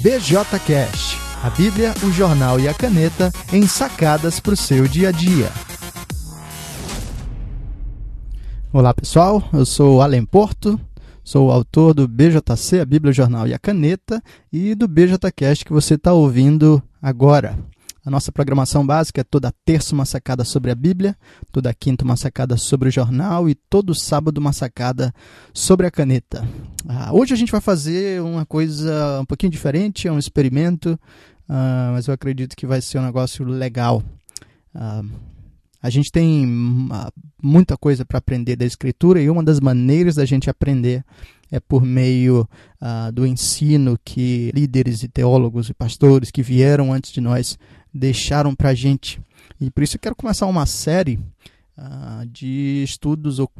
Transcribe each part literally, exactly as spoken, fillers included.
BJCast, a Bíblia, o jornal e a caneta em sacadas para o seu dia a dia. Olá pessoal, eu sou Alan Porto, sou o autor do B J C, a Bíblia, o jornal e a caneta, e do BJCast que você está ouvindo agora. A nossa programação básica é toda terça uma sacada sobre a Bíblia, toda quinta uma sacada sobre o jornal e todo sábado uma sacada sobre a caneta. Ah, hoje a gente vai fazer uma coisa um pouquinho diferente, é um experimento, ah, mas eu acredito que vai ser um negócio legal. Ah, a gente tem muita coisa para aprender da Escritura e uma das maneiras da gente aprender é por meio ah, do ensino que líderes e teólogos e pastores que vieram antes de nós deixaram para a gente. E por isso eu quero começar uma série uh, de estudos ou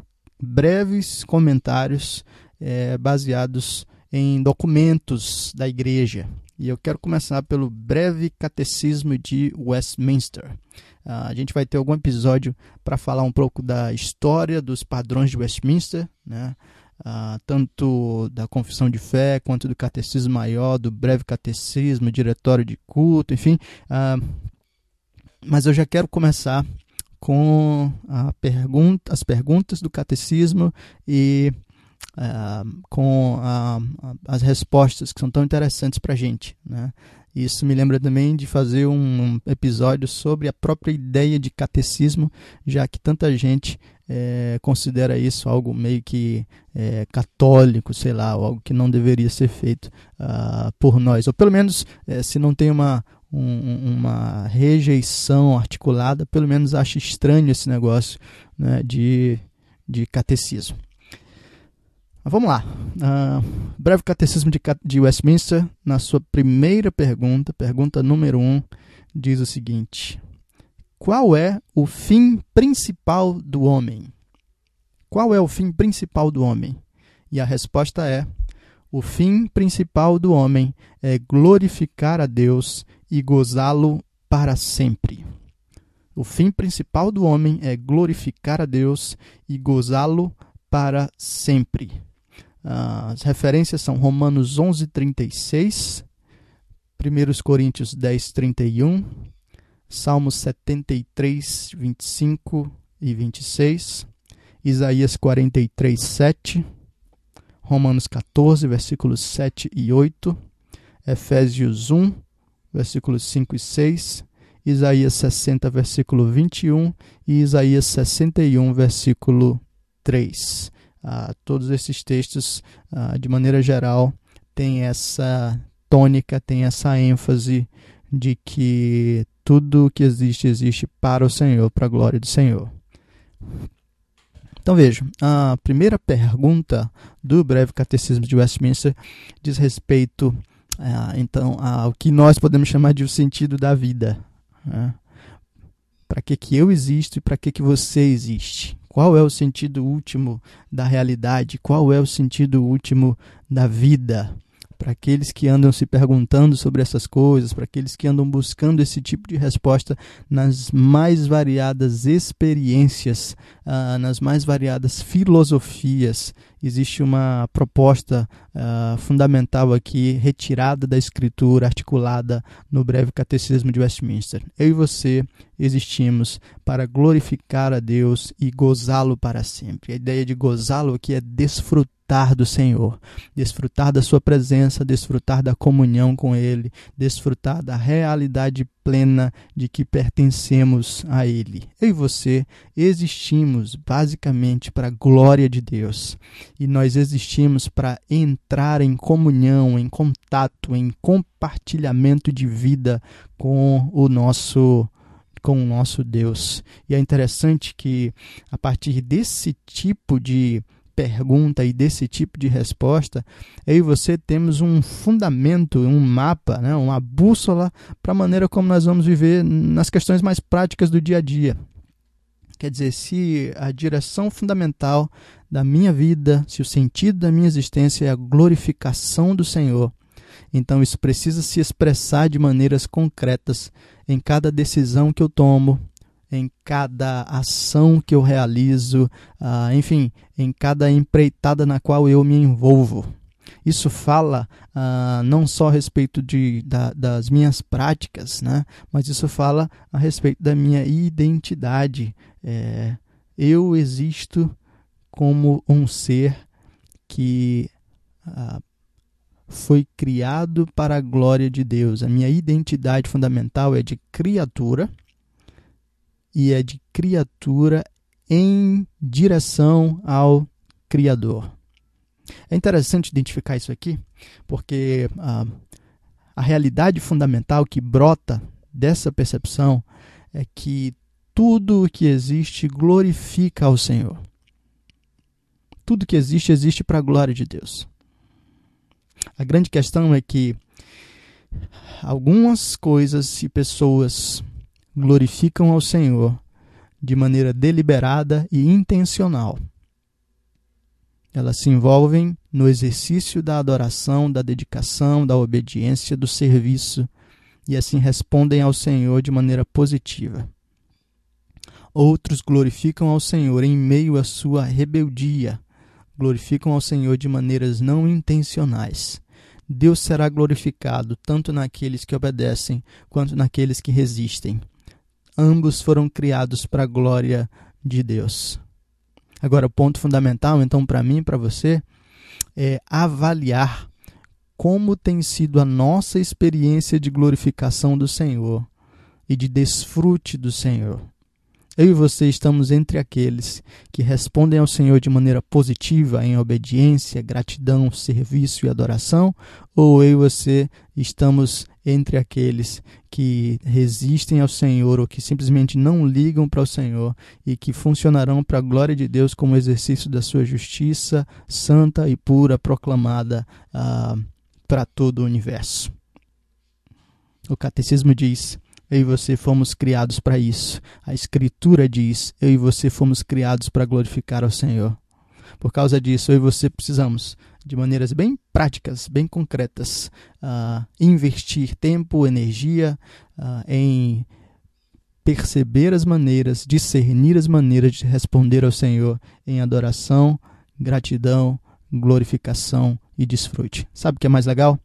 breves comentários eh, baseados em documentos da igreja. E eu quero começar pelo Breve Catecismo de Westminster. Uh, a gente vai ter algum episódio para falar um pouco da história dos padrões de Westminster, né? Uh, tanto da Confissão de Fé, quanto do Catecismo Maior, do Breve Catecismo, Diretório de Culto, enfim. Uh, mas eu já quero começar com a pergunta, as perguntas do Catecismo e uh, com a, a, as respostas que são tão interessantes para a gente, né? Isso me lembra também de fazer um episódio sobre a própria ideia de catecismo, já que tanta gente É, considera isso algo meio que é, católico, sei lá, algo que não deveria ser feito uh, por nós, ou pelo menos é, se não tem uma, um, uma rejeição articulada, pelo menos acho estranho esse negócio, né, de, de catecismo. Mas vamos lá, uh, breve catecismo de, de Westminster, na sua primeira pergunta, pergunta número um, diz o seguinte: qual é o fim principal do homem? Qual é o fim principal do homem? E a resposta é: o fim principal do homem é glorificar a Deus e gozá-lo para sempre. O fim principal do homem é glorificar a Deus e gozá-lo para sempre. As referências são Romanos onze, trinta e seis, primeira Coríntios dez, trinta e um, Salmos setenta e três, vinte e cinco e vinte e seis, Isaías quarenta e três, sete, Romanos catorze, versículos sete e oito, Efésios um, versículos cinco e seis, Isaías sessenta, versículo vinte e um e Isaías sessenta e um, versículo três. Ah, todos esses textos, ah, de maneira geral, têm essa tônica, têm essa ênfase de que tudo o que existe, existe para o Senhor, para a glória do Senhor. Então vejam, a primeira pergunta do Breve Catecismo de Westminster diz respeito, ah, então, ao que nós podemos chamar de o sentido da vida, né? Para que, que eu existo e para que, que você existe? Qual é o sentido último da realidade? Qual é o sentido último da vida? Para aqueles que andam se perguntando sobre essas coisas, para aqueles que andam buscando esse tipo de resposta nas mais variadas experiências, uh, nas mais variadas filosofias, existe uma proposta uh, fundamental aqui, retirada da Escritura, articulada no Breve Catecismo de Westminster. Eu e você existimos para glorificar a Deus e gozá-lo para sempre. A ideia de gozá-lo aqui é desfrutar do Senhor, desfrutar da sua presença, desfrutar da comunhão com Ele, desfrutar da realidade plena de que pertencemos a Ele. Eu e você existimos basicamente para a glória de Deus e nós existimos para entrar em comunhão, em contato, em compartilhamento de vida com o nosso com o nosso Deus. E é interessante que a partir desse tipo de pergunta e desse tipo de resposta, eu e você temos um fundamento, um mapa, né, uma bússola para a maneira como nós vamos viver nas questões mais práticas do dia a dia. Quer dizer, se a direção fundamental da minha vida, se o sentido da minha existência é a glorificação do Senhor, então isso precisa se expressar de maneiras concretas em cada decisão que eu tomo, em cada ação que eu realizo, ah, enfim, em cada empreitada na qual eu me envolvo. Isso fala ah, não só a respeito de, da, das minhas práticas, né? Mas isso fala a respeito da minha identidade. É, eu existo como um ser que ah, foi criado para a glória de Deus. A minha identidade fundamental é de criatura e é de criatura em direção ao Criador. É interessante identificar isso aqui, porque ah, a realidade fundamental que brota dessa percepção é que tudo o que existe glorifica ao Senhor. Tudo que existe, existe para a glória de Deus. A grande questão é que algumas coisas e pessoas glorificam ao Senhor de maneira deliberada e intencional. Elas se envolvem no exercício da adoração, da dedicação, da obediência, do serviço e assim respondem ao Senhor de maneira positiva. Outros glorificam ao Senhor em meio à sua rebeldia, glorificam ao Senhor de maneiras não intencionais. Deus será glorificado tanto naqueles que obedecem quanto naqueles que resistem. Ambos foram criados para a glória de Deus. Agora, o ponto fundamental, então, para mim e para você, é avaliar como tem sido a nossa experiência de glorificação do Senhor e de desfrute do Senhor. Eu e você estamos entre aqueles que respondem ao Senhor de maneira positiva, em obediência, gratidão, serviço e adoração, ou eu e você estamos entre aqueles que resistem ao Senhor ou que simplesmente não ligam para o Senhor e que funcionarão para a glória de Deus como exercício da sua justiça santa e pura proclamada ah, para todo o universo. O Catecismo diz: eu e você fomos criados para isso. A Escritura diz: eu e você fomos criados para glorificar ao Senhor. Por causa disso, eu e você precisamos, de maneiras bem práticas, bem concretas, uh, investir tempo, energia uh, em perceber as maneiras, discernir as maneiras de responder ao Senhor em adoração, gratidão, glorificação e desfrute. Sabe o que é mais legal?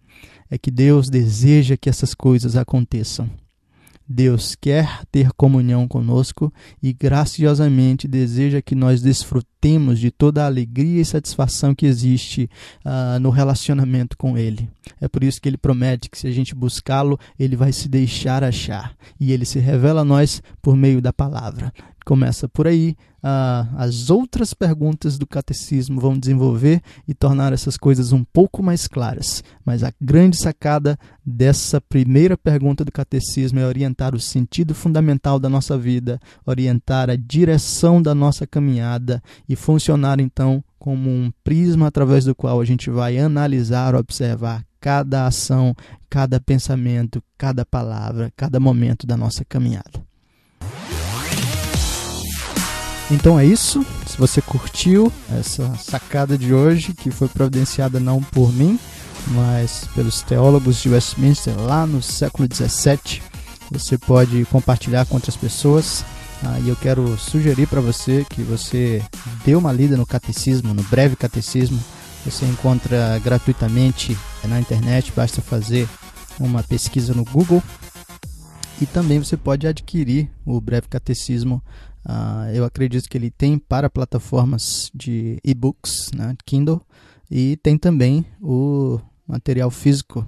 É que Deus deseja que essas coisas aconteçam. Deus quer ter comunhão conosco e graciosamente deseja que nós desfrutemos de toda a alegria e satisfação que existe uh, no relacionamento com Ele. É por isso que Ele promete que se a gente buscá-lo, Ele vai se deixar achar. E Ele se revela a nós por meio da palavra. Começa por aí. Uh, as outras perguntas do catecismo vão desenvolver e tornar essas coisas um pouco mais claras. Mas a grande sacada dessa primeira pergunta do catecismo é orientar o sentido fundamental da nossa vida, orientar a direção da nossa caminhada e funcionar então como um prisma através do qual a gente vai analisar, observar cada ação, cada pensamento, cada palavra, cada momento da nossa caminhada. Então é isso, se você curtiu essa sacada de hoje, que foi providenciada não por mim, mas pelos teólogos de Westminster lá no século dezessete, você pode compartilhar com outras pessoas. Ah, e eu quero sugerir para você que você dê uma lida no Catecismo, no Breve Catecismo. Você encontra gratuitamente na internet, basta fazer uma pesquisa no Google. E também você pode adquirir o Breve Catecismo. Uh, eu acredito que ele tem para plataformas de e-books, né, Kindle, e tem também o material físico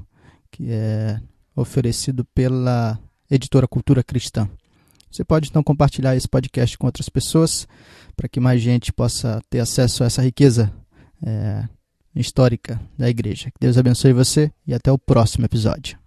que é oferecido pela Editora Cultura Cristã. Você pode então compartilhar esse podcast com outras pessoas para que mais gente possa ter acesso a essa riqueza é, histórica da igreja. Que Deus abençoe você e até o próximo episódio.